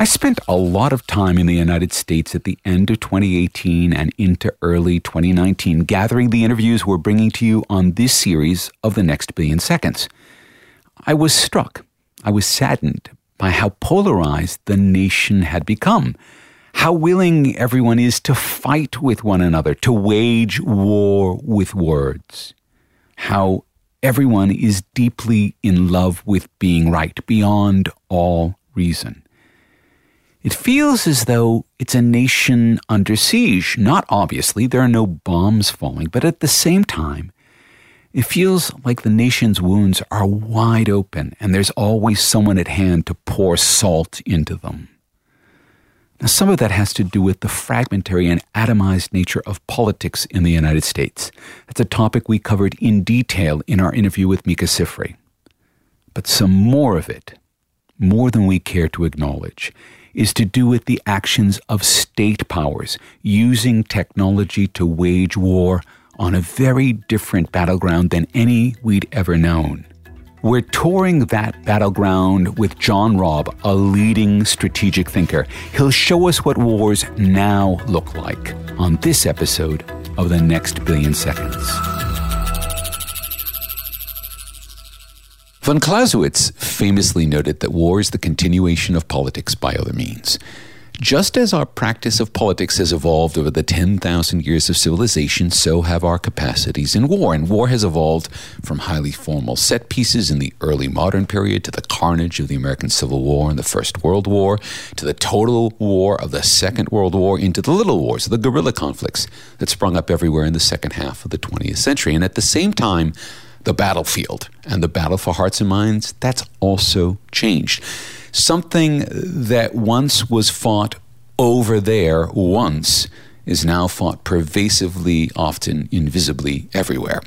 I spent a lot of time in the United States at the end of 2018 and into early 2019 gathering the interviews we're bringing to you on this series of The Next Billion Seconds. I was struck, I was saddened by how polarized the nation had become, how willing everyone is to fight with one another, to wage war with words, how everyone is deeply in love with being right beyond all reason. It feels as though it's a nation under siege. Not obviously, there are no bombs falling, but at the same time, it feels like the nation's wounds are wide open and there's always someone at hand to pour salt into them. Now, some of that has to do with the fragmentary and atomized nature of politics in the United States. That's a topic we covered in detail in our interview with Mika Sifri. But some more of it, more than we care to acknowledge, is to do with the actions of state powers, using technology to wage war on a very different battleground than any we'd ever known. We're touring that battleground with John Robb, a leading strategic thinker. He'll show us what wars now look like on this episode of The Next Billion Seconds. Von Clausewitz famously noted that war is the continuation of politics by other means. Just as our practice of politics has evolved over the 10,000 years of civilization, so have our capacities in war. And war has evolved from highly formal set pieces in the early modern period to the carnage of the American Civil War and the First World War, to the total war of the Second World War, into the little wars, the guerrilla conflicts that sprung up everywhere in the second half of the 20th century. And at the same time, the battlefield and the battle for hearts and minds, that's also changed. Something that once was fought over there once is now fought pervasively, often invisibly everywhere.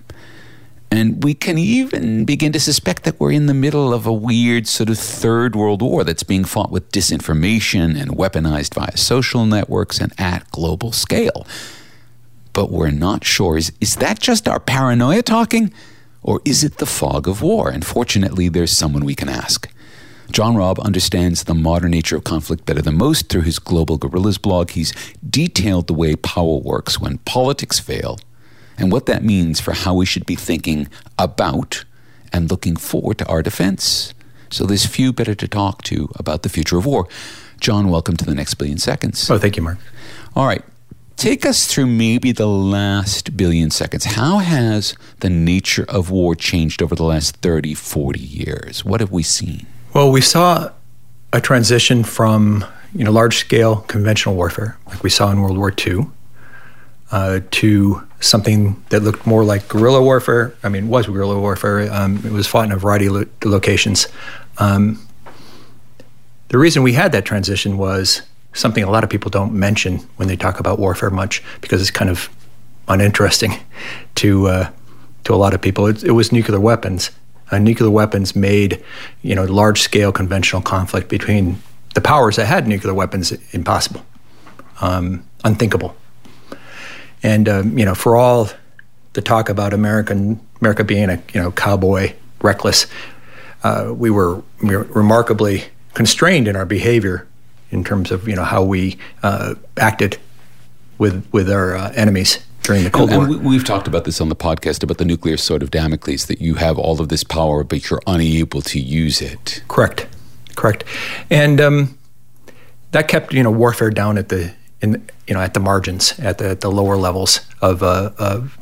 And we can even begin to suspect that we're in the middle of a weird sort of third world war that's being fought with disinformation and weaponized via social networks and at global scale. But we're not sure. Is that just our paranoia talking? Or is it the fog of war? And fortunately, there's someone we can ask. John Robb understands the modern nature of conflict better than most. Through his Global Guerrillas blog, he's detailed the way power works when politics fail and what that means for how we should be thinking about and looking forward to our defense. So there's few better to talk to about the future of war. John, welcome to The Next Billion Seconds. Oh, thank you, Mark. All right. Take us through maybe the last billion seconds. How has the nature of war changed over the last 30, 40 years? What have we seen? Well, we saw a transition from, large-scale conventional warfare, like we saw in World War II, to something that looked more like guerrilla warfare. I mean, it was guerrilla warfare. It was fought in a variety of locations. The reason we had that transition was something a lot of people don't mention when they talk about warfare much, because it's kind of uninteresting to a lot of people. It was nuclear weapons. Nuclear weapons made, large-scale conventional conflict between the powers that had nuclear weapons impossible, unthinkable. And for all the talk about America being a cowboy, reckless, we were remarkably constrained in our behavior in terms of how we acted with our enemies during the Cold War. And we've talked about this on the podcast, about the nuclear sword of Damocles, that you have all of this power, but you're unable to use it. Correct. And that kept warfare down at the margins, at the lower levels of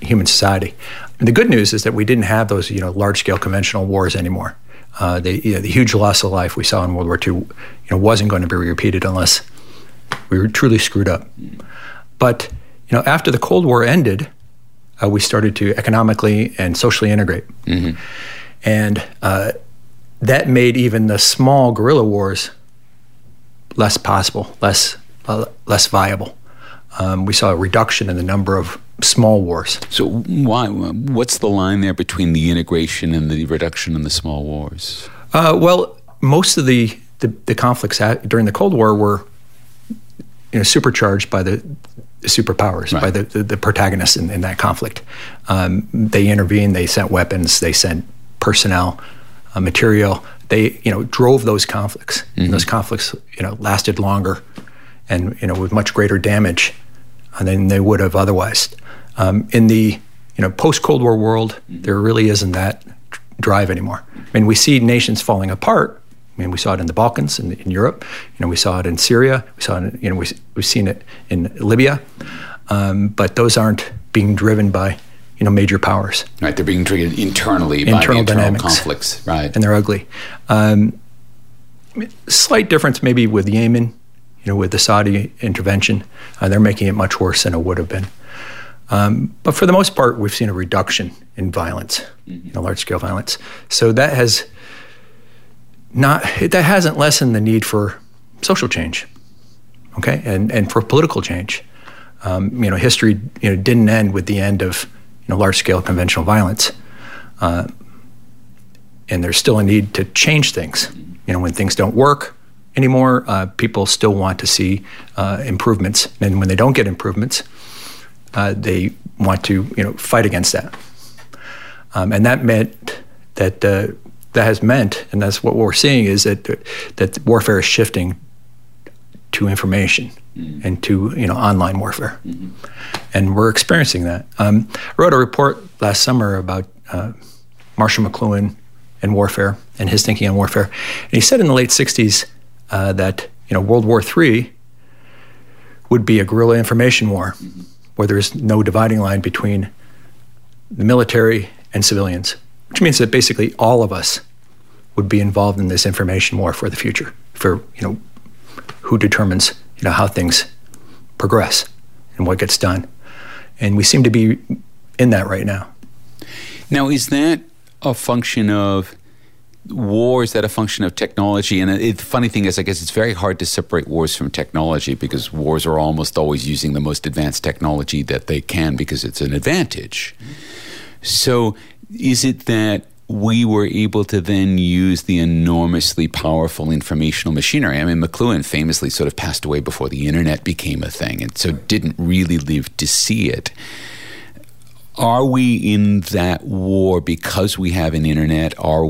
human society. And the good news is that we didn't have those large scale conventional wars anymore. The huge loss of life we saw in World War II, wasn't going to be repeated unless we were truly screwed up. But after the Cold War ended, we started to economically and socially integrate, and that made even the small guerrilla wars less possible, less viable. we saw a reduction in the number of small wars. So why? What's the line there between the integration and the reduction in the small wars? Well, most of the conflicts during the Cold War were supercharged by the superpowers, right, by the protagonists in that conflict. They intervened, they sent weapons, they sent personnel, material. They drove those conflicts. Mm-hmm. And those conflicts lasted longer and with much greater damage than they would have otherwise. In the post-Cold War world, there really isn't that drive anymore. I mean, we see nations falling apart. I mean, we saw it in the Balkans, in Europe. We saw it in Syria. We saw it. We've seen it in Libya. But those aren't being driven by major powers. Right, they're being driven internally by the internal conflicts. Right, and they're ugly. Slight difference maybe with Yemen, with the Saudi intervention, they're making it much worse than it would have been. But for the most part, we've seen a reduction in violence, large-scale violence. So that has. That hasn't lessened the need for social change, okay, and for political change. History didn't end with the end of large-scale conventional violence, and there's still a need to change things. When things don't work anymore, people still want to see improvements, and when they don't get improvements, they want to fight against that, and that meant that. That has meant, and that's what we're seeing, is that warfare is shifting to information and to online warfare, and we're experiencing that. I wrote a report last summer about Marshall McLuhan and warfare and his thinking on warfare, and he said in the late '60s that World War III would be a guerrilla information war, where there is no dividing line between the military and civilians. Which means that basically all of us would be involved in this information war for the future, for who determines how things progress and what gets done. And we seem to be in that right now. Now, is that a function of war? Is that a function of technology? And the funny thing is, I guess it's very hard to separate wars from technology, because wars are almost always using the most advanced technology that they can, because it's an advantage. So is it that we were able to then use the enormously powerful informational machinery? I mean, McLuhan famously sort of passed away before the internet became a thing, and so didn't really live to see it. Are we in that war because we have an internet? Or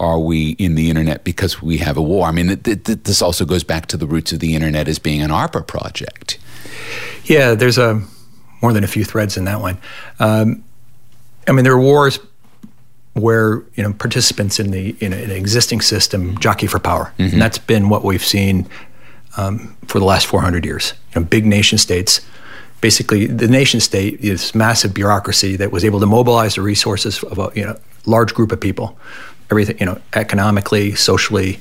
are we in the internet because we have a war? I mean, this also goes back to the roots of the internet as being an ARPA project. Yeah, there's more than a few threads in that one. There are wars where participants in an existing system jockey for power, and that's been what we've seen for the last 400 years. Big nation states, basically the nation state is massive bureaucracy that was able to mobilize the resources of a large group of people, everything economically, socially,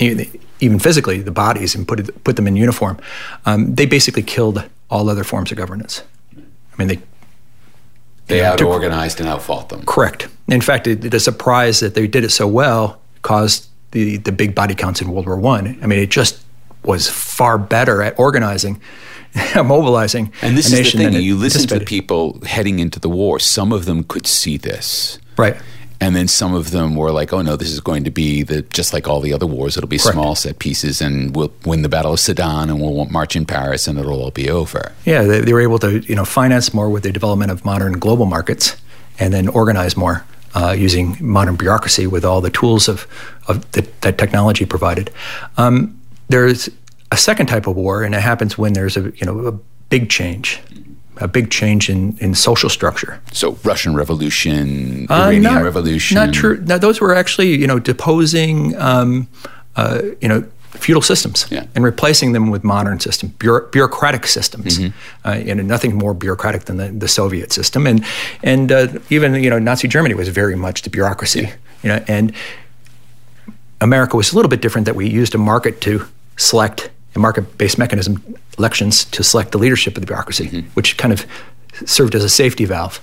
even physically, the bodies, and put them in uniform. They basically killed all other forms of governance. I mean They out-organized and out-fought them. Correct. In fact, the surprise that they did it so well caused the big body counts in World War I. I mean, it just was far better at organizing, mobilizing. And this is the thing, you listen to people heading into the war. Some of them could see this. Right. And then some of them were like, oh, no, this is going to be just like all the other wars. It'll be correct. Small set pieces, and we'll win the Battle of Sedan, and we'll march in Paris, and it'll all be over. Yeah, they were able to finance more with the development of modern global markets, and then organize more using modern bureaucracy with all the tools that technology provided. There's a second type of war, and it happens when there's a big change. A big change in social structure. So Russian Revolution, Iranian Revolution. Not true. Now, those were actually deposing feudal systems and replacing them with modern systems, bureaucratic systems, nothing more bureaucratic than the Soviet system. And even Nazi Germany was very much the bureaucracy. Yeah. And America was a little bit different, that we used a market-based mechanism, elections, to select the leadership of the bureaucracy, which kind of served as a safety valve.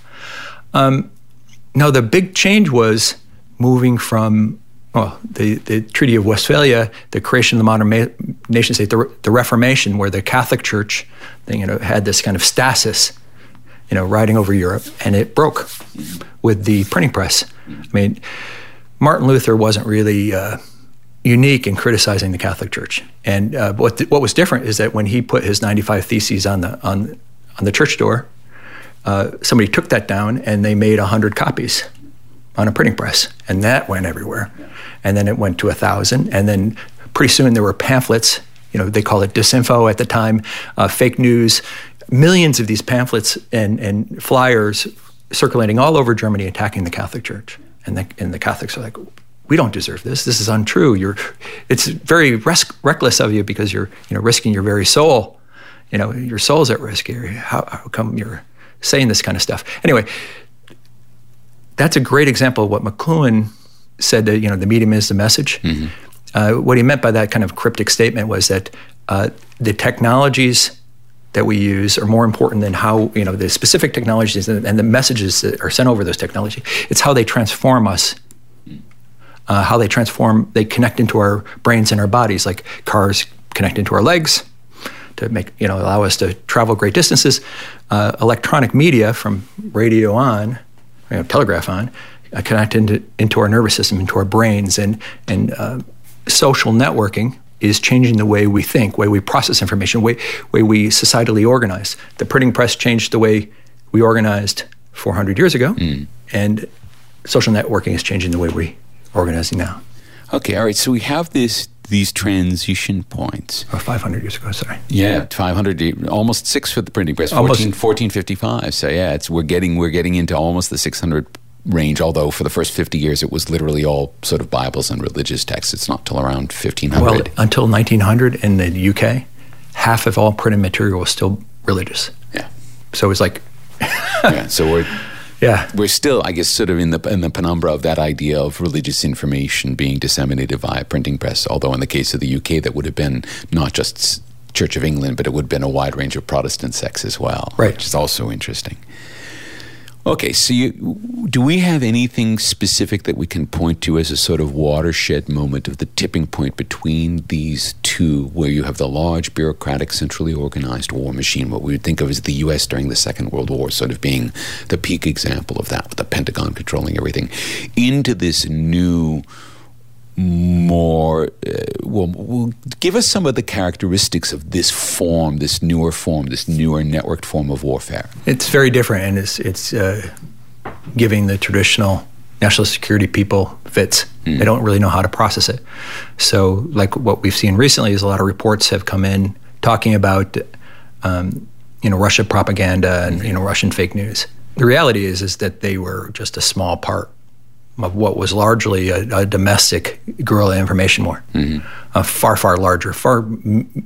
Now, the big change was moving from the Treaty of Westphalia, the creation of the modern nation state, the Reformation, where the Catholic Church, had this kind of stasis, riding over Europe, and it broke with the printing press. I mean, Martin Luther wasn't really unique in criticizing the Catholic Church, and what was different is that when he put his 95 Theses on the church door, somebody took that down and they made 100 copies on a printing press, and that went everywhere. Yeah. And then it went to 1,000, and then pretty soon there were pamphlets. They call it disinfo at the time, fake news, millions of these pamphlets and flyers circulating all over Germany attacking the Catholic Church. And the Catholics are like, we don't deserve this. This is untrue. It's very reckless of you, because you're risking your very soul. Your soul's at risk here. How come you're saying this kind of stuff? Anyway, that's a great example of what McLuhan said that, the medium is the message. Mm-hmm. What he meant by that kind of cryptic statement was that the technologies that we use are more important than how, the specific technologies and the messages that are sent over those technologies. It's how they transform us, they connect into our brains and our bodies, like cars connect into our legs to make, allow us to travel great distances. Electronic media, from radio on, telegraph on, connect into our nervous system, into our brains, and social networking is changing the way we think, way we process information, way we societally organize. The printing press changed the way we organized 400 years ago, and social networking is changing the way we organize now. Okay, all right. So we have these transition points. 500 years ago, sorry. Yeah, 500, almost 6 for the printing press, 1455. So yeah, we're getting into almost the 600 range, although for the first 50 years, it was literally all sort of Bibles and religious texts. It's not till around 1500. Well, until 1900 in the UK, half of all printed material was still religious. Yeah. So it's like... yeah, so we're still, I guess, sort of in the penumbra of that idea of religious information being disseminated via printing press, although in the case of the UK, that would have been not just Church of England, but it would have been a wide range of Protestant sects as well, right, which is also interesting. Okay, so do we have anything specific that we can point to as a sort of watershed moment of the tipping point between these two, where you have the large bureaucratic, centrally organized war machine, what we would think of as the U.S. during the Second World War, sort of being the peak example of that, with the Pentagon controlling everything, into this new... Well, give us some of the characteristics of this form, this newer networked form of warfare. It's very different, and it's giving the traditional national security people fits. They don't really know how to process it. So, like what we've seen recently is a lot of reports have come in talking about Russia propaganda and Russian fake news. The reality is that they were just a small part of what was largely a domestic guerrilla information war, far larger,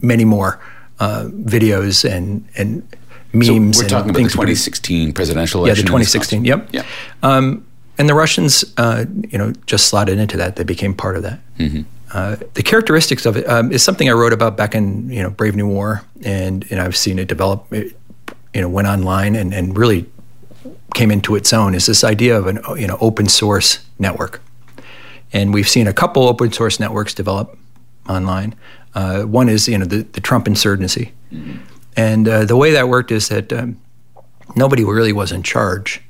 many more videos and memes. So we're talking about the 2016 presidential election. Yeah, the 2016. Yep. Yeah. And the Russians, just slotted into that. They became part of that. Mm-hmm. The characteristics of it is something I wrote about back in Brave New War, and I've seen it develop. It, went online and really came into its own, is this idea of an open source network. And we've seen a couple open source networks develop online. One is the Trump insurgency. Mm-hmm. And the way that worked is that nobody really was in charge.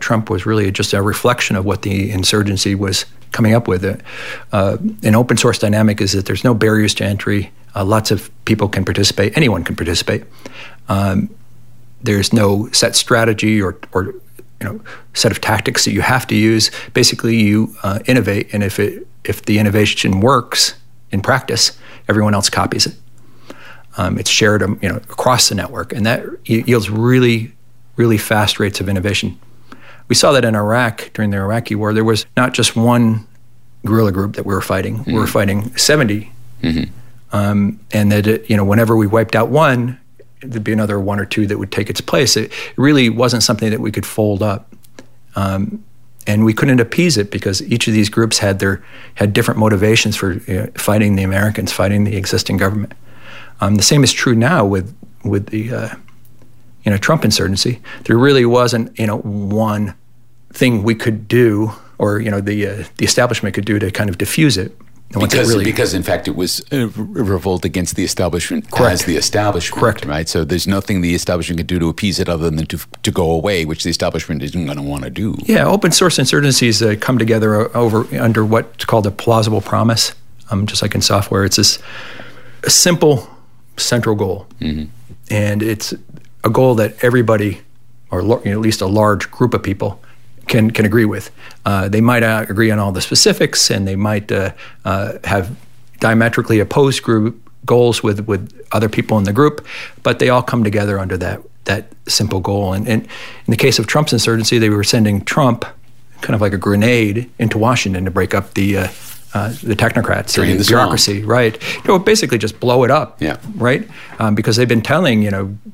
Trump was really just a reflection of what the insurgency was coming up with. An open source dynamic is that there's no barriers to entry. Lots of people can participate. Anyone can participate. There's no set strategy or set of tactics that you have to use. Basically, you innovate, and if the innovation works in practice, everyone else copies it. It's shared, across the network, and that yields really, really fast rates of innovation. We saw that in Iraq during the Iraqi war. There was not just one guerrilla group that we were fighting. Mm-hmm. We were fighting 70, and that whenever we wiped out one, there'd be another one or two that would take its place. It really wasn't something that we could fold up, and we couldn't appease it because each of these groups had different motivations for fighting the Americans, fighting the existing government. The same is true now with the Trump insurgency. There really wasn't one thing we could do or the establishment could do to kind of diffuse it. Because in fact, it was a revolt against the establishment. Correct. As the establishment. Correct. Right? So there's nothing the establishment can do to appease it other than to go away, which the establishment isn't going to want to do. Yeah, open source insurgencies come together under what's called a plausible promise. Just like in software, it's this simple central goal. Mm-hmm. And it's a goal that everybody, or at least a large group of people, can agree with. They might agree on all the specifics, and they might have diametrically opposed group goals with other people in the group, but they all come together under that simple goal. And in the case of Trump's insurgency, they were sending Trump kind of like a grenade into Washington to break up the technocrats, the bureaucracy, right? Basically just blow it up, yeah. Right? Because they've been telling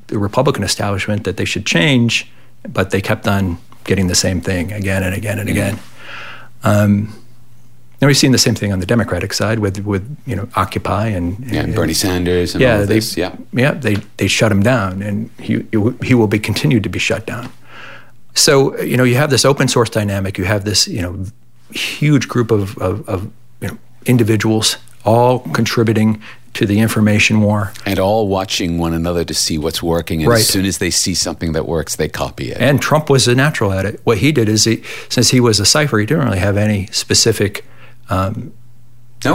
the Republican establishment that they should change, but they kept on getting the same thing again and again and again. And we've seen the same thing on the Democratic side with Occupy and Bernie Sanders and all this. They shut him down, and he will be continued to be shut down. So you have this open source dynamic. You have this huge group of individuals all contributing to the information war. And all watching one another to see what's working. And right. As soon as they see something that works, they copy it. And Trump was a natural at it. What he did is, since he was a cipher, he didn't really have any specific no,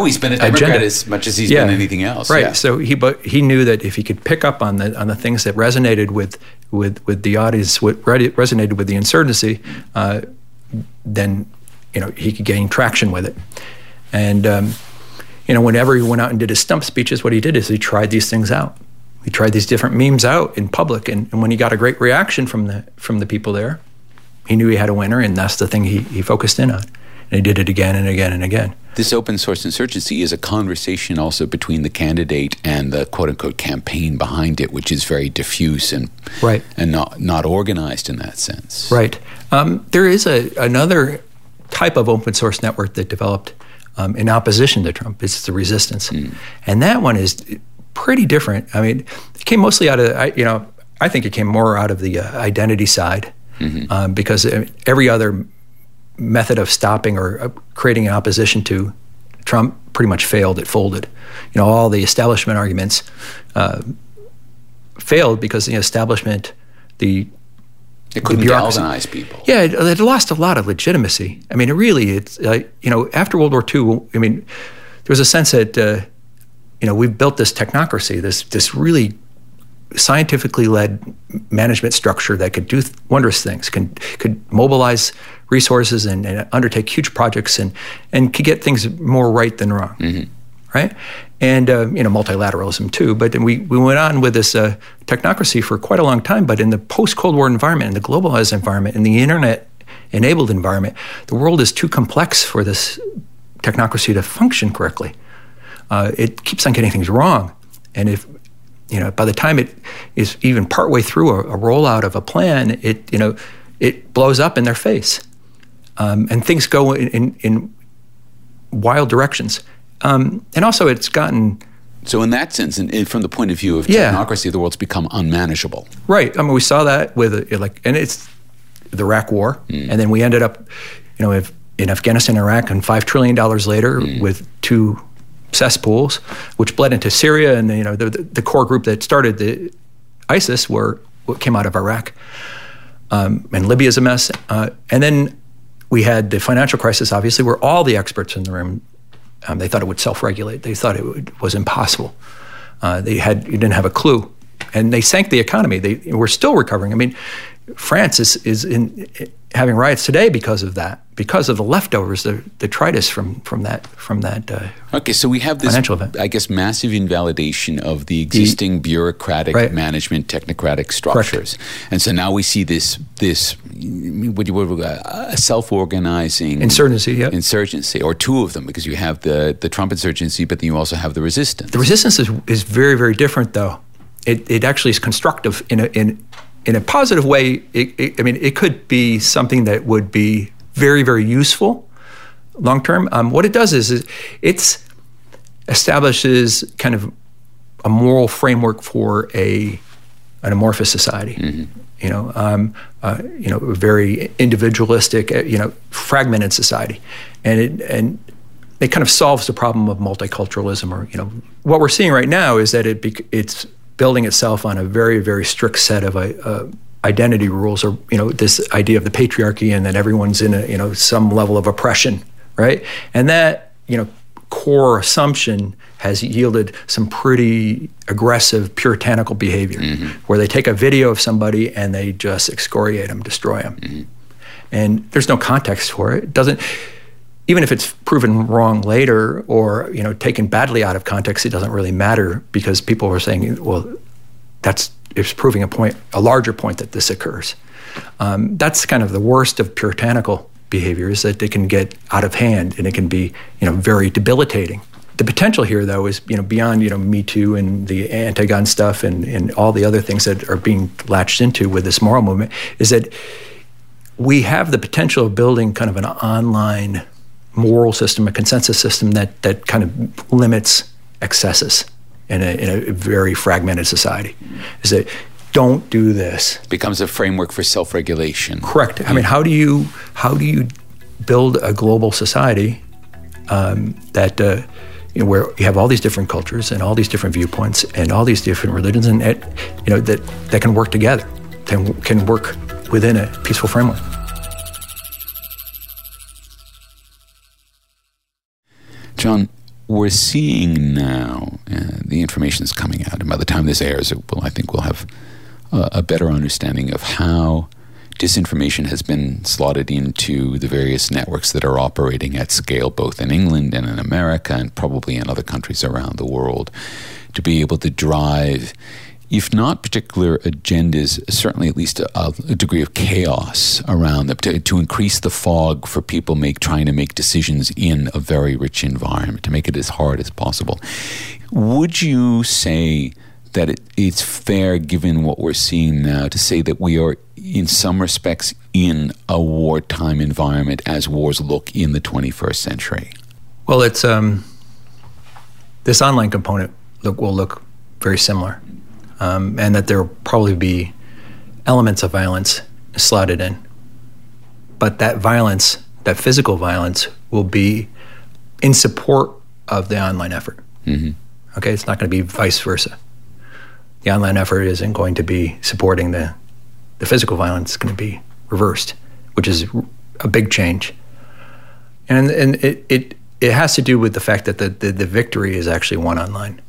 he's been a Democrat agenda. As much as he's been anything else. Right, yeah. So he knew that if he could pick up on the things that resonated with the audience, what resonated with the insurgency, then he could gain traction with it. And whenever he went out and did his stump speeches, what he did is he tried these things out. He tried these different memes out in public, and when he got a great reaction from the people there, he knew he had a winner, and that's the thing he focused in on. And he did it again and again and again. This open source insurgency is a conversation also between the candidate and the quote-unquote campaign behind it, which is very diffuse and not organized in that sense. Right. There is another type of open source network that developed in opposition to Trump. It's the resistance. Mm. And that one is pretty different. I mean, it came mostly out of, I think it came more out of the identity side, mm-hmm. Because every other method of stopping or creating an opposition to Trump pretty much failed. It folded. All the establishment arguments failed because the establishment, it couldn't galvanize people. Yeah, it lost a lot of legitimacy. I mean, after World War II, I mean, there was a sense that, we've built this technocracy, this really scientifically led management structure that could do wondrous things, could mobilize resources and undertake huge projects and could get things more right than wrong, mm-hmm. right? And, multilateralism too. But we went on with this technocracy for quite a long time, but in the post-Cold War environment, in the globalized environment, in the internet-enabled environment, the world is too complex for this technocracy to function correctly. It keeps on getting things wrong. And if, by the time it is even partway through a rollout of a plan, it blows up in their face. And things go in wild directions. And also it's gotten... So in that sense, and from the point of view of technocracy, the world's become unmanageable. Right. I mean, we saw that with, and it's the Iraq War. Mm. And then we ended up, in Afghanistan, Iraq, and $5 trillion later with two cesspools, which bled into Syria. And, the core group that started the ISIS were what came out of Iraq. And Libya's a mess. And then we had the financial crisis, obviously, where all the experts in the room... they thought it would self-regulate. They thought was impossible. You didn't have a clue, and they sank the economy. They were still recovering. I mean, France is having riots today because of that, because of the leftovers, the detritus from that. Okay, so we have this financial event. I guess massive invalidation of the existing bureaucratic management, technocratic structures, and so now we see this self-organizing insurgency, or two of them, because you have the Trump insurgency, but then you also have the resistance. The resistance is very, very different, though. It actually is constructive in a positive way. It could be something that would be very, very useful long term. What it does is it establishes kind of a moral framework for an amorphous society. Mm-hmm. a very individualistic, fragmented society, and it kind of solves the problem of multiculturalism. Or what we're seeing right now is that it's building itself on a very, very strict set of identity rules, or this idea of the patriarchy, and that everyone's in some level of oppression, right? And that core assumption has yielded some pretty aggressive puritanical behavior, where they take a video of somebody and they just excoriate them, destroy them, and there's no context for it. It doesn't, even if it's proven wrong later or taken badly out of context, it doesn't really matter, because people are saying, well, it's proving a larger point that this occurs. That's kind of the worst of puritanical behaviors, that they can get out of hand and it can be, very debilitating. The potential here, though, is, beyond, Me Too and the anti-gun stuff and all the other things that are being latched into with this moral movement, is that we have the potential of building kind of an online moral system, a consensus system that kind of limits excesses in a very fragmented society. Is that don't do this. Becomes a framework for self-regulation. Correct. I mean, how do you build a global society where you have all these different cultures and all these different viewpoints and all these different religions, and that can work together, can work within a peaceful framework. John, we're seeing now, the information is coming out, and by the time this airs, I think we'll have a better understanding of how disinformation has been slotted into the various networks that are operating at scale, both in England and in America, and probably in other countries around the world, to be able to drive, if not particular agendas, certainly at least a degree of chaos around them, to increase the fog for people trying to make decisions in a very rich environment, to make it as hard as possible. Would you say that it's fair, given what we're seeing now, to say that we are, in some respects, in a wartime environment as wars look in the 21st century? Well, it's this online component will look very similar. And that there will probably be elements of violence slotted in. But that violence, that physical violence, will be in support of the online effort. Okay, it's not going to be vice versa. The online effort isn't going to be supporting the physical violence. It's going to be reversed, which is a big change. And it has to do with the fact that the victory is actually won online.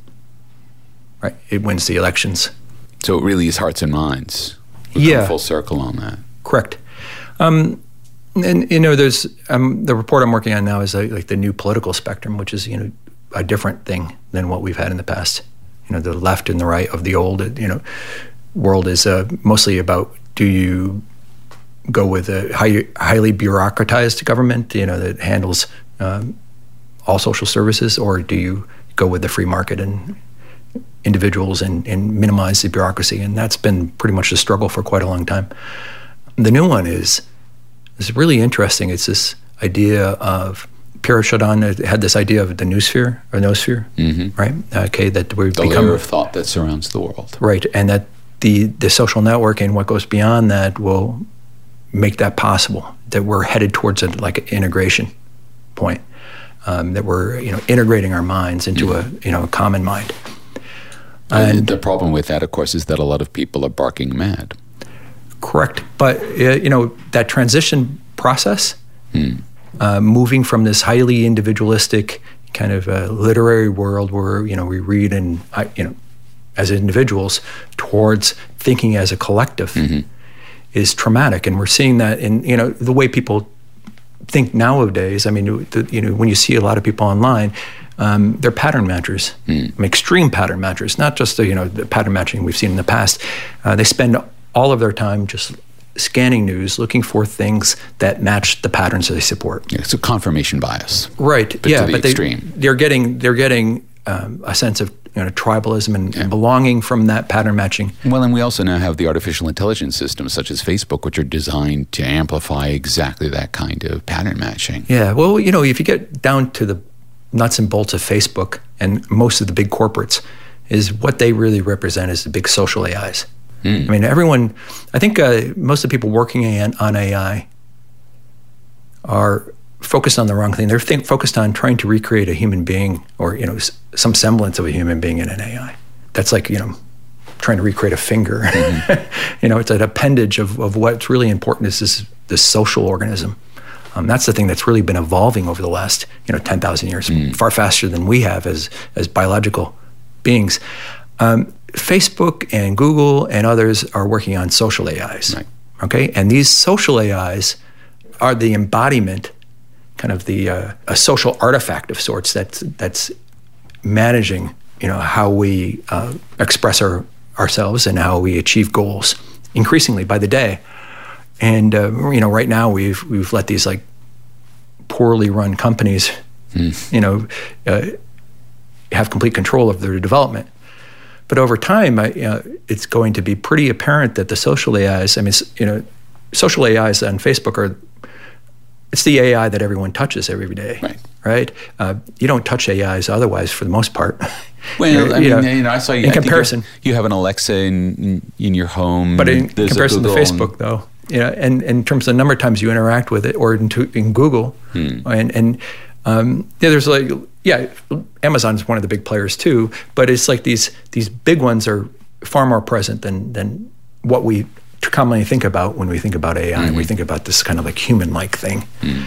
Right, it wins the elections. So it really is hearts and minds. We've come full circle on that. Correct. There's the report I'm working on now is like the new political spectrum, which is a different thing than what we've had in the past. The left and the right of the old world is mostly about, do you go with a highly bureaucratized government that handles all social services, or do you go with the free market and individuals and minimize the bureaucracy? And that's been pretty much the struggle for quite a long time. The new one is really interesting. It's this idea of, Pierre Chardin had this idea of the new sphere or no sphere, right? Okay, that we've become... the layer of thought that surrounds the world. Right, and that the social network and what goes beyond that will make that possible, that we're headed towards an integration point, that we're integrating our minds into a common mind. And the problem with that, of course, is that a lot of people are barking mad. Correct. But, that transition process, moving from this highly individualistic kind of literary world where, we read and, as individuals, towards thinking as a collective is traumatic. And we're seeing that in, the way people think nowadays. I mean, when you see a lot of people online, they're pattern matchers, extreme pattern matchers, not just the pattern matching we've seen in the past. They spend all of their time just scanning news, looking for things that match the patterns that they support. Yeah, so confirmation bias, right? But yeah, but they're getting a sense of tribalism and belonging from that pattern matching. Well, and we also now have the artificial intelligence systems such as Facebook, which are designed to amplify exactly that kind of pattern matching. Yeah, well, if you get down to the nuts and bolts of Facebook and most of the big corporates, is what they really represent is the big social AIs. I mean, everyone, I think most of the people working on AI are focused on the wrong thing. They're focused on trying to recreate a human being, or, you know, some semblance of a human being in an AI. That's like, you know, trying to recreate a finger. Mm-hmm. You know, it's an appendage of what's really important is this social organism. That's the thing that's really been evolving over the last, 10,000 years, far faster than we have as biological beings. Facebook and Google and others are working on social AIs, right? Okay? And these social AIs are the embodiment, kind of the a social artifact of sorts that's managing, how we express ourselves and how we achieve goals increasingly by the day. And right now we've let these like poorly run companies, have complete control of their development. But over time, it's going to be pretty apparent that the social AIs, social AIs on Facebook it's the AI that everyone touches every day, right? You don't touch AIs otherwise for the most part. Well, I saw you. In comparison. You have an Alexa in your home. But in comparison to Facebook, though, and in terms of the number of times you interact with it, or in Google, there's like, Amazon's one of the big players too, but it's like these big ones are far more present than what we commonly think about when we think about AI. Mm-hmm. We think about this kind of like human-like thing. Mm.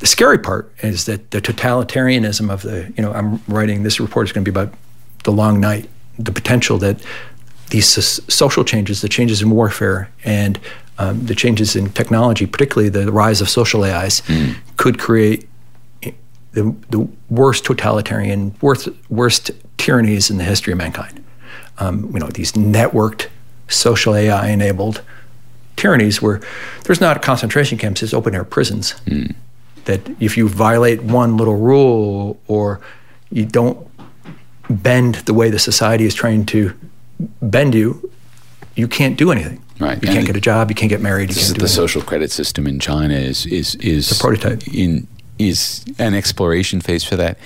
The scary part is that the totalitarianism of the, I'm writing, this report is going to be about the long night, the potential that these social changes, the changes in warfare and the changes in technology, particularly the rise of social AIs, could create the worst totalitarian, worst tyrannies in the history of mankind. These networked, social AI-enabled tyrannies where there's not concentration camps, there's open-air prisons. Mm. That if you violate one little rule or you don't bend the way the society is trying to bend you, you can't do anything. Right. You can't get a job, you can't get married, you can't do anything. The social credit system in China is the prototype. Is an exploration phase for that.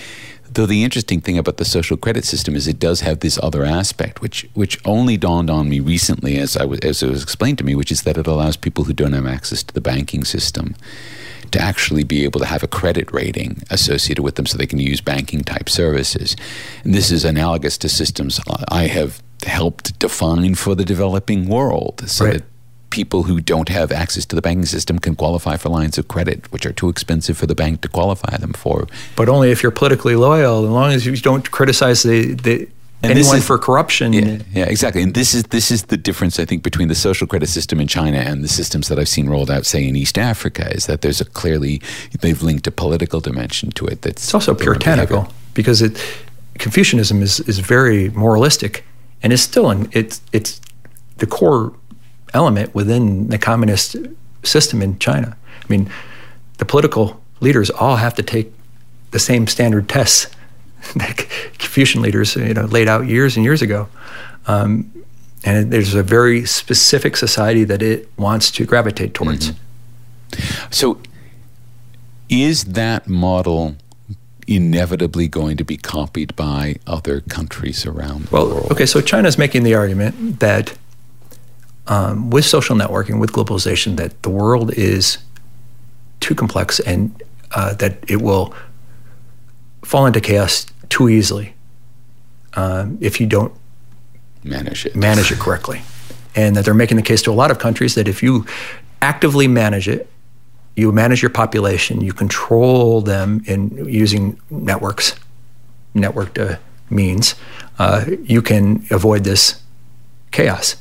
Though the interesting thing about the social credit system is it does have this other aspect, which only dawned on me recently as it was explained to me, which is that it allows people who don't have access to the banking system to actually be able to have a credit rating associated with them so they can use banking-type services. And this is analogous to systems I have helped define for the developing world, so that people who don't have access to the banking system can qualify for lines of credit, which are too expensive for the bank to qualify them for. But only if you're politically loyal, as long as you don't criticize anyone for corruption. Yeah, exactly. And this is the difference, I think, between the social credit system in China and the systems that I've seen rolled out, say, in East Africa, is that there's they've linked a political dimension to it. It's also puritanical, because Confucianism is very moralistic, and is still it's the core element within the communist system in China. I mean, the political leaders all have to take the same standard tests that Confucian leaders laid out years and years ago. And there's a very specific society that it wants to gravitate towards. Mm-hmm. So is that model inevitably going to be copied by other countries around the world? Okay, so China's making the argument that with social networking, with globalization, that the world is too complex and that it will fall into chaos too easily if you don't manage it correctly. And that they're making the case to a lot of countries that if you actively manage it, you manage your population, you control them in using networked means, you can avoid this chaos.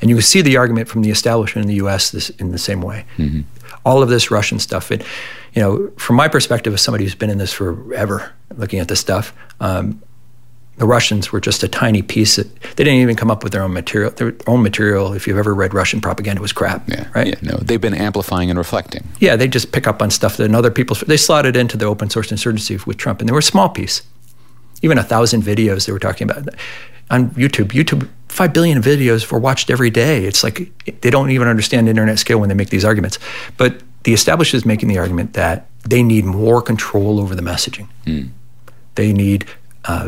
And you can see the argument from the establishment in the U.S. in the same way. Mm-hmm. All of this Russian stuff, from my perspective as somebody who's been in this forever, looking at this stuff, the Russians were just a tiny piece. They didn't even come up with their own material. Their own material, if you've ever read Russian propaganda, was crap, right? Yeah, no, they've been amplifying and reflecting. Yeah, they just pick up on stuff that other people, they slotted into the open source insurgency with Trump, and they were a small piece. Even 1,000 videos they were talking about. On YouTube, 5 billion videos were watched every day. It's like they don't even understand internet scale when they make these arguments. But the establishment is making the argument that they need more control over the messaging. Mm. They need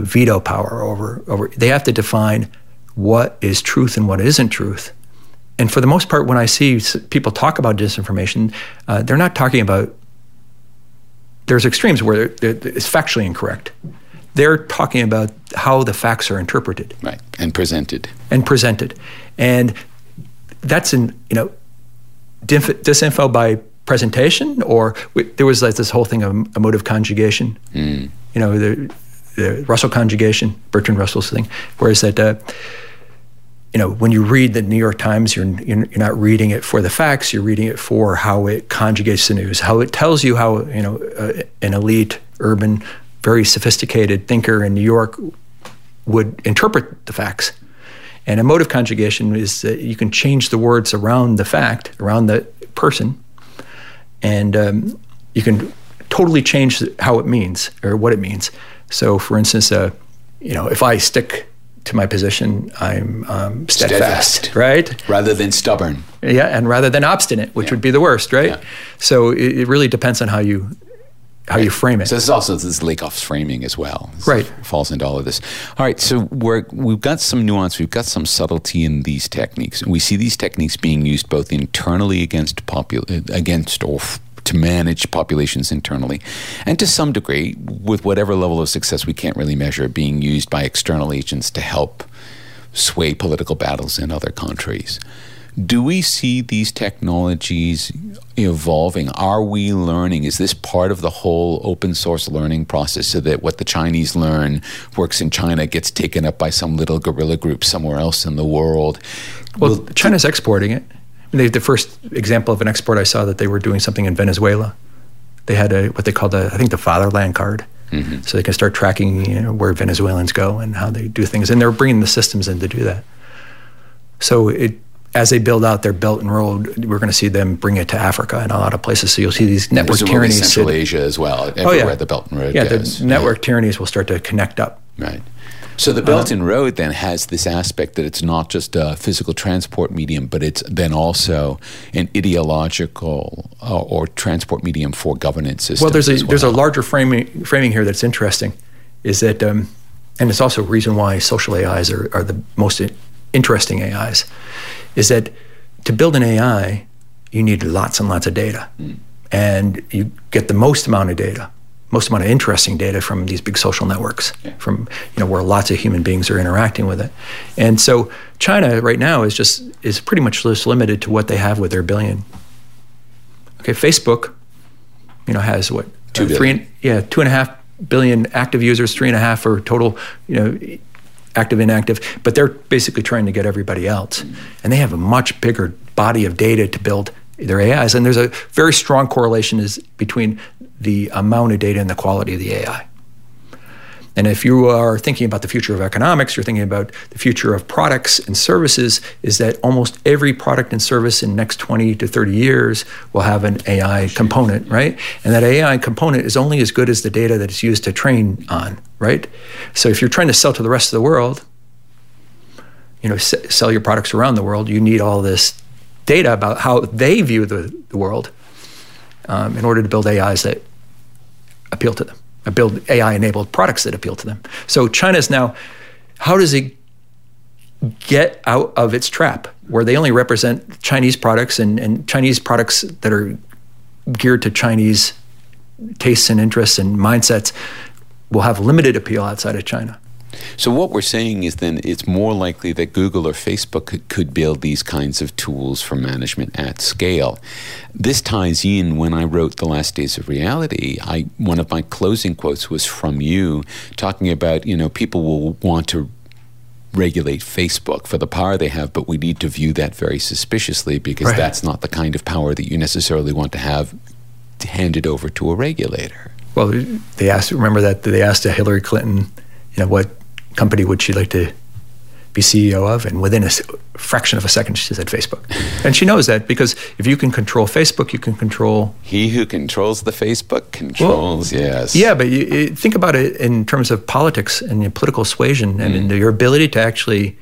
veto power over. They have to define what is truth and what isn't truth. And for the most part, when I see people talk about disinformation, they're not talking about, there's extremes where it's factually incorrect. They're talking about how the facts are interpreted. Right, and presented. And presented. And that's in, you know, disinfo by presentation, or there was like this whole thing of emotive conjugation, you know, the Russell conjugation, Bertrand Russell's thing, whereas that, you know, when you read the New York Times, you're not reading it for the facts, you're reading it for how it conjugates the news, how it tells you how, you know, an elite, urban, very sophisticated thinker in New York would interpret the facts. And emotive conjugation is that you can change the words around the fact, around the person, and you can totally change how it means or what it means. So, for instance, you know, if I stick to my position, I'm steadfast, right? Rather than stubborn. Yeah, and rather than obstinate, which would be the worst, right? Yeah. So it really depends on how you frame it. So this is also this Lakoff's framing as well. This right. Falls into all of this. All right, so we've got some nuance, we've got some subtlety in these techniques. And we see these techniques being used both internally to manage populations internally, and to some degree, with whatever level of success we can't really measure, being used by external agents to help sway political battles in other countries. Do we see these technologies evolving? Are we learning? Is this part of the whole open source learning process so that what the Chinese learn works in China gets taken up by some little guerrilla group somewhere else in the world? Well, China's exporting it. The first example of an export I saw that they were doing something in Venezuela. They had what they called, the Fatherland card. Mm-hmm. So they can start tracking, you know, where Venezuelans go and how they do things. And they're bringing the systems in to do that. So as they build out their Belt and Road, we're going to see them bring it to Africa and a lot of places. So you'll see these network tyrannies. Central Asia as well, everywhere the Belt and Road goes. Network tyrannies will start to connect up. Right. So the Belt and Road then has this aspect that it's not just a physical transport medium, but it's then also an ideological or transport medium for governance systems. Well, there's a larger framing here that's interesting, is that, and it's also a reason why social AIs are the most interesting AIs, is that to build an AI, you need lots and lots of data. Mm. And you get the most amount of interesting data from these big social networks, from, you know, where lots of human beings are interacting with it. And so China right now is pretty much just limited to what they have with their billion. Okay, Facebook, you know, has what? 2 billion. 2.5 billion active users, 3.5 are total, you know, active, inactive, but they're basically trying to get everybody else. Mm-hmm. And they have a much bigger body of data to build their AIs. And there's a very strong correlation between the amount of data and the quality of the AI. And if you are thinking about the future of economics, you're thinking about the future of products and services, is that almost every product and service in the next 20 to 30 years will have an AI component, right? And that AI component is only as good as the data that is used to train on, right? So if you're trying to sell to the rest of the world, you know, sell your products around the world, you need all this data about how they view the world in order to build AIs that appeal to them, build AI-enabled products that appeal to them. So China's now, how does it get out of its trap where they only represent Chinese products and Chinese products that are geared to Chinese tastes and interests and mindsets will have limited appeal outside of China? So what we're saying is then it's more likely that Google or Facebook could build these kinds of tools for management at scale. This ties in when I wrote The Last Days of Reality, one of my closing quotes was from you talking about, you know, people will want to regulate Facebook for the power they have, but we need to view that very suspiciously because that's not the kind of power that you necessarily want to have handed over to a regulator. Well, they asked Hillary Clinton, you know, what company would she like to be CEO of? And within a fraction of a second, she said Facebook. And she knows that because if you can control Facebook, you can control... He who controls the Facebook controls, yes. Yeah, but you think about it in terms of politics and your political suasion and your ability to actually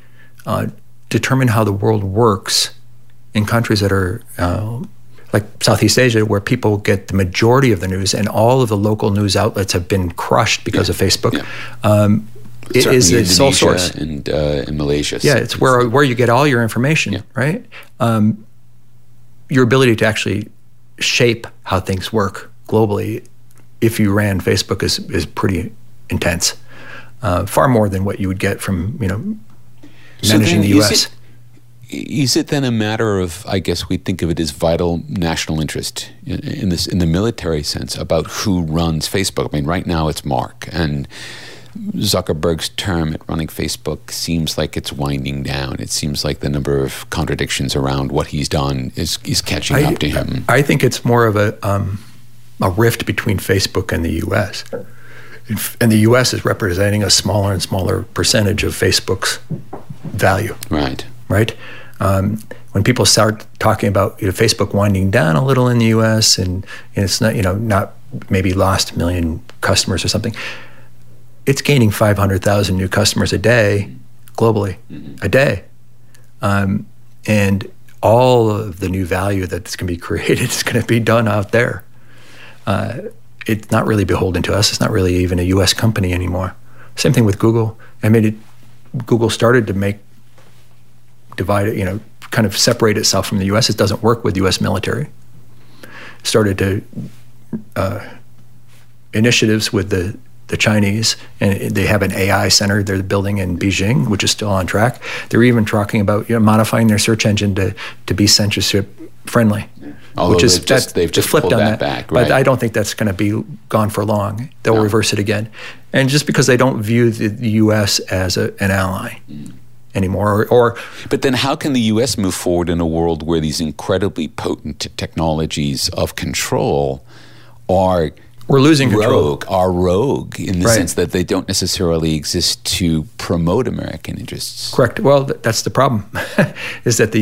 determine how the world works in countries that are... like Southeast Asia, where people get the majority of the news and all of the local news outlets have been crushed because of Facebook. Yeah. It is a sole source. And in Malaysia. Yeah, it's where you get all your information, yeah. Right? Your ability to actually shape how things work globally, if you ran Facebook, is pretty intense. Far more than what you would get from, managing the U.S. Is it then a matter of, I guess we think of it as vital national interest in the military sense about who runs Facebook? I mean, right now it's Mark, and Zuckerberg's term at running Facebook seems like it's winding down. It seems like the number of contradictions around what he's done is catching up to him. I think it's more of a rift between Facebook and the U.S., and the U.S. is representing a smaller and smaller percentage of Facebook's value. Right? When people start talking about Facebook winding down a little in the U.S. and it's not, not maybe lost a million customers or something, it's gaining 500,000 new customers a day globally, a day. And all of the new value that's going to be created is going to be done out there. It's not really beholden to us. It's not really even a U.S. company anymore. Same thing with Google. I mean, Google started to divide, kind of separate itself from the U.S. It doesn't work with U.S. military. Started to initiatives with the Chinese, and they have an AI center they're building in Beijing, which is still on track. They're even talking about modifying their search engine to be censorship friendly. Yeah. Which is they've just flipped on that back, right? But I don't think that's going to be gone for long. They'll reverse it again, and just because they don't view the U.S. as an ally anymore, but then how can the U.S. move forward in a world where these incredibly potent technologies of control are? We're losing control. Are rogue in the sense that they don't necessarily exist to promote American interests. Correct. Well, that's the problem, is that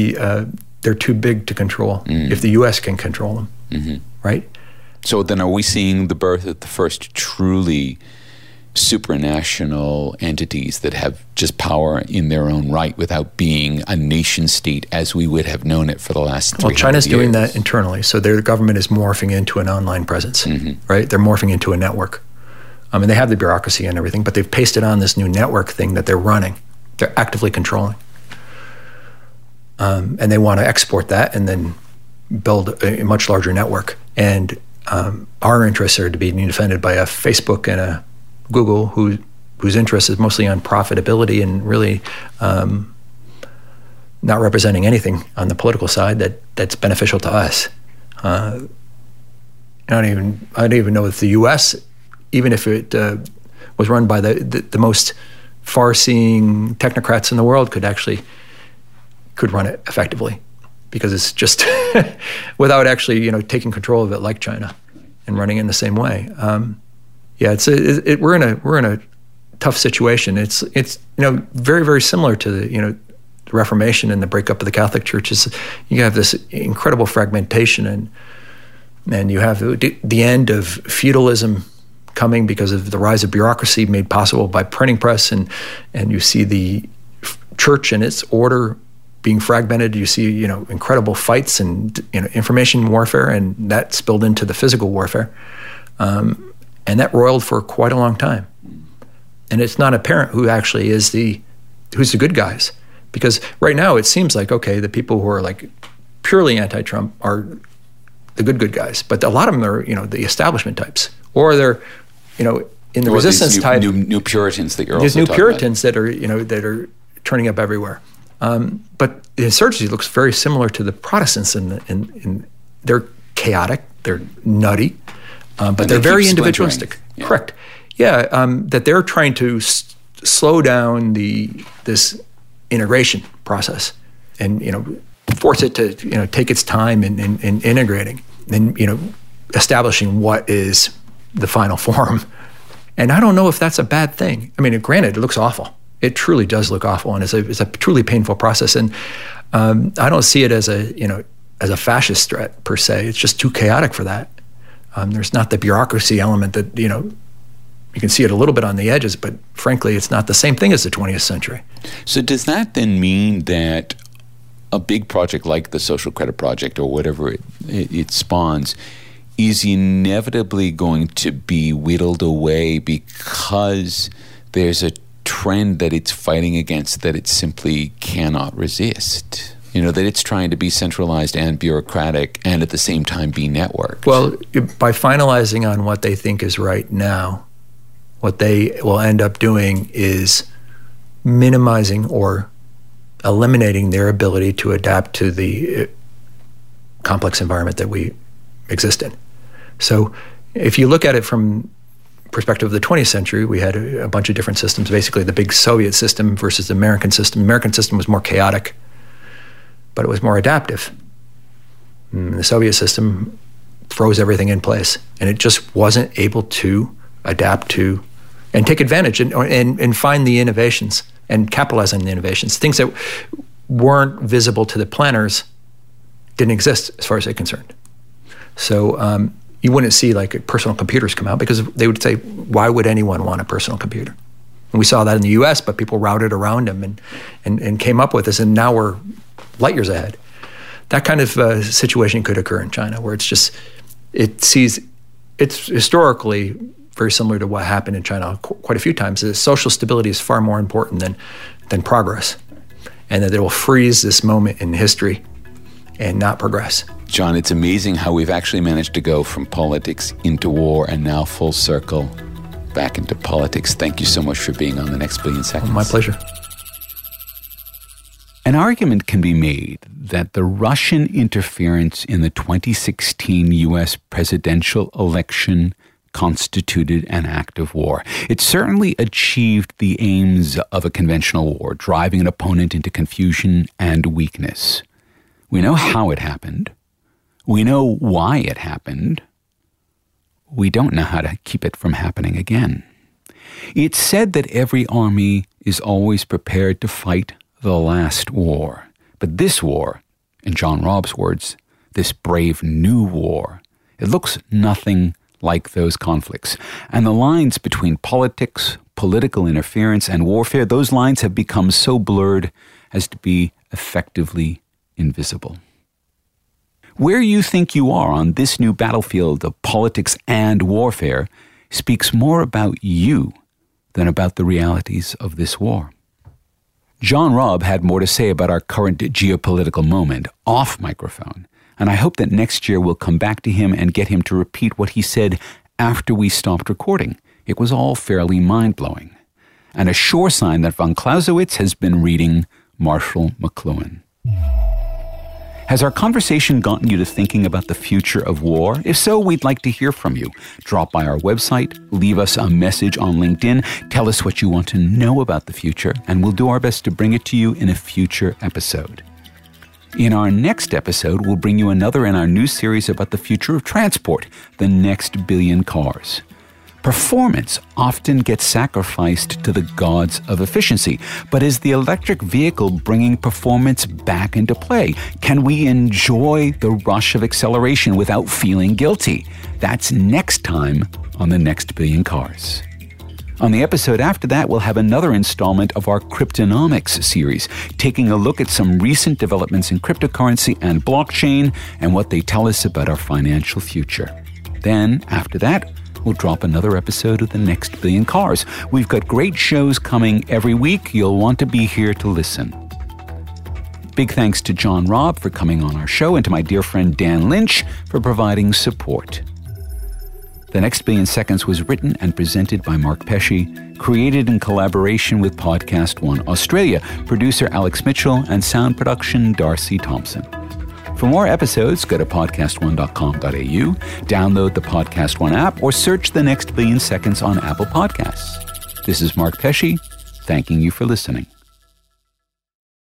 they're too big to control if the U.S. can control them, right? So then are we seeing the birth of the first truly supranational entities that have just power in their own right without being a nation state as we would have known it for the last 300 years? Well, China's doing that internally. So their government is morphing into an online presence, right? They're morphing into a network. I mean, they have the bureaucracy and everything, but they've pasted on this new network thing that they're running. They're actively controlling. And they want to export that and then build a much larger network. And our interests are to be defended by a Facebook and a Google, whose interest is mostly on profitability and really not representing anything on the political side that's beneficial to us. I don't even know if the U.S., even if it was run by the most far-seeing technocrats in the world, could run it effectively, because it's just without actually taking control of it like China and running it in the same way. We're in a tough situation. It's very, very similar to the the Reformation and the breakup of the Catholic Church. You have this incredible fragmentation, and you have the end of feudalism coming because of the rise of bureaucracy made possible by printing press, and you see the church and its order being fragmented. You see, incredible fights and information warfare, and that spilled into the physical warfare, and that roiled for quite a long time. And it's not apparent who actually is who's the good guys, because right now it seems like the people who are purely anti-Trump are the good guys, but a lot of them are the establishment types, or they're in the resistance type. New Puritans that you're also talking about. These new Puritans that are turning up everywhere. But the insurgency looks very similar to the Protestants, in they're chaotic, they're nutty, but they're very individualistic. Yeah. Correct. Yeah, that they're trying to slow down this integration process, and force it to take its time in integrating and establishing what is the final form. And I don't know if that's a bad thing. I mean, granted, it looks awful. It truly does look awful, and it's a truly painful process. And I don't see it as a fascist threat per se. It's just too chaotic for that. There's not the bureaucracy element that you can see it a little bit on the edges, but frankly, it's not the same thing as the 20th century. So does that then mean that a big project like the Social Credit Project or whatever it spawns is inevitably going to be whittled away because there's a trend that it's fighting against that it simply cannot resist. You know, that it's trying to be centralized and bureaucratic and at the same time be networked. Well, by finalizing on what they think is right now, what they will end up doing is minimizing or eliminating their ability to adapt to the complex environment that we exist in. So if you look at it from perspective of the 20th century, we had a bunch of different systems, basically the big Soviet system versus the American system. The American system was more chaotic, but it was more adaptive. And the Soviet system froze everything in place, and it just wasn't able to adapt to and take advantage and find the innovations and capitalize on the innovations. Things that weren't visible to the planners didn't exist as far as they're concerned. So you wouldn't see like personal computers come out because they would say, why would anyone want a personal computer? And we saw that in the US, but people routed around them and came up with this, and now we're light years ahead. That kind of situation could occur in China, where it's just, it's historically very similar to what happened in China quite a few times. The social stability is far more important than progress, and that they will freeze this moment in history and not progress. John, it's amazing how we've actually managed to go from politics into war and now full circle back into politics. Thank you so much for being on The Next Billion Seconds. Oh, my pleasure. An argument can be made that the Russian interference in the 2016 U.S. presidential election constituted an act of war. It certainly achieved the aims of a conventional war, driving an opponent into confusion and weakness. We know how it happened. We know why it happened. We don't know how to keep it from happening again. It's said that every army is always prepared to fight the last war. But this war, in John Robb's words, this brave new war, it looks nothing like those conflicts. And the lines between politics, political interference, and warfare, those lines have become so blurred as to be effectively invisible. Where you think you are on this new battlefield of politics and warfare speaks more about you than about the realities of this war. John Robb had more to say about our current geopolitical moment off microphone, and I hope that next year we'll come back to him and get him to repeat what he said after we stopped recording. It was all fairly mind-blowing, and a sure sign that Von Clausewitz has been reading Marshall McLuhan. Has our conversation gotten you to thinking about the future of war? If so, we'd like to hear from you. Drop by our website, leave us a message on LinkedIn, tell us what you want to know about the future, and we'll do our best to bring it to you in a future episode. In our next episode, we'll bring you another in our new series about the future of transport, The Next Billion Cars. Performance often gets sacrificed to the gods of efficiency, but is the electric vehicle bringing performance back into play? Can we enjoy the rush of acceleration without feeling guilty? That's next time on The Next Billion Cars. On the episode after that, we'll have another installment of our Cryptonomics series, taking a look at some recent developments in cryptocurrency and blockchain and what they tell us about our financial future. Then, after that, we'll drop another episode of The Next Billion Cars. We've got great shows coming every week. You'll want to be here to listen. Big thanks to John Robb for coming on our show, and to my dear friend Dan Lynch for providing support. The Next Billion Seconds was written and presented by Mark Pesce, created in collaboration with Podcast One Australia, producer Alex Mitchell, and sound production Darcy Thompson. For more episodes, go to podcastone.com.au, download the Podcast One app, or search The Next Billion Seconds on Apple Podcasts. This is Mark Pesce, thanking you for listening.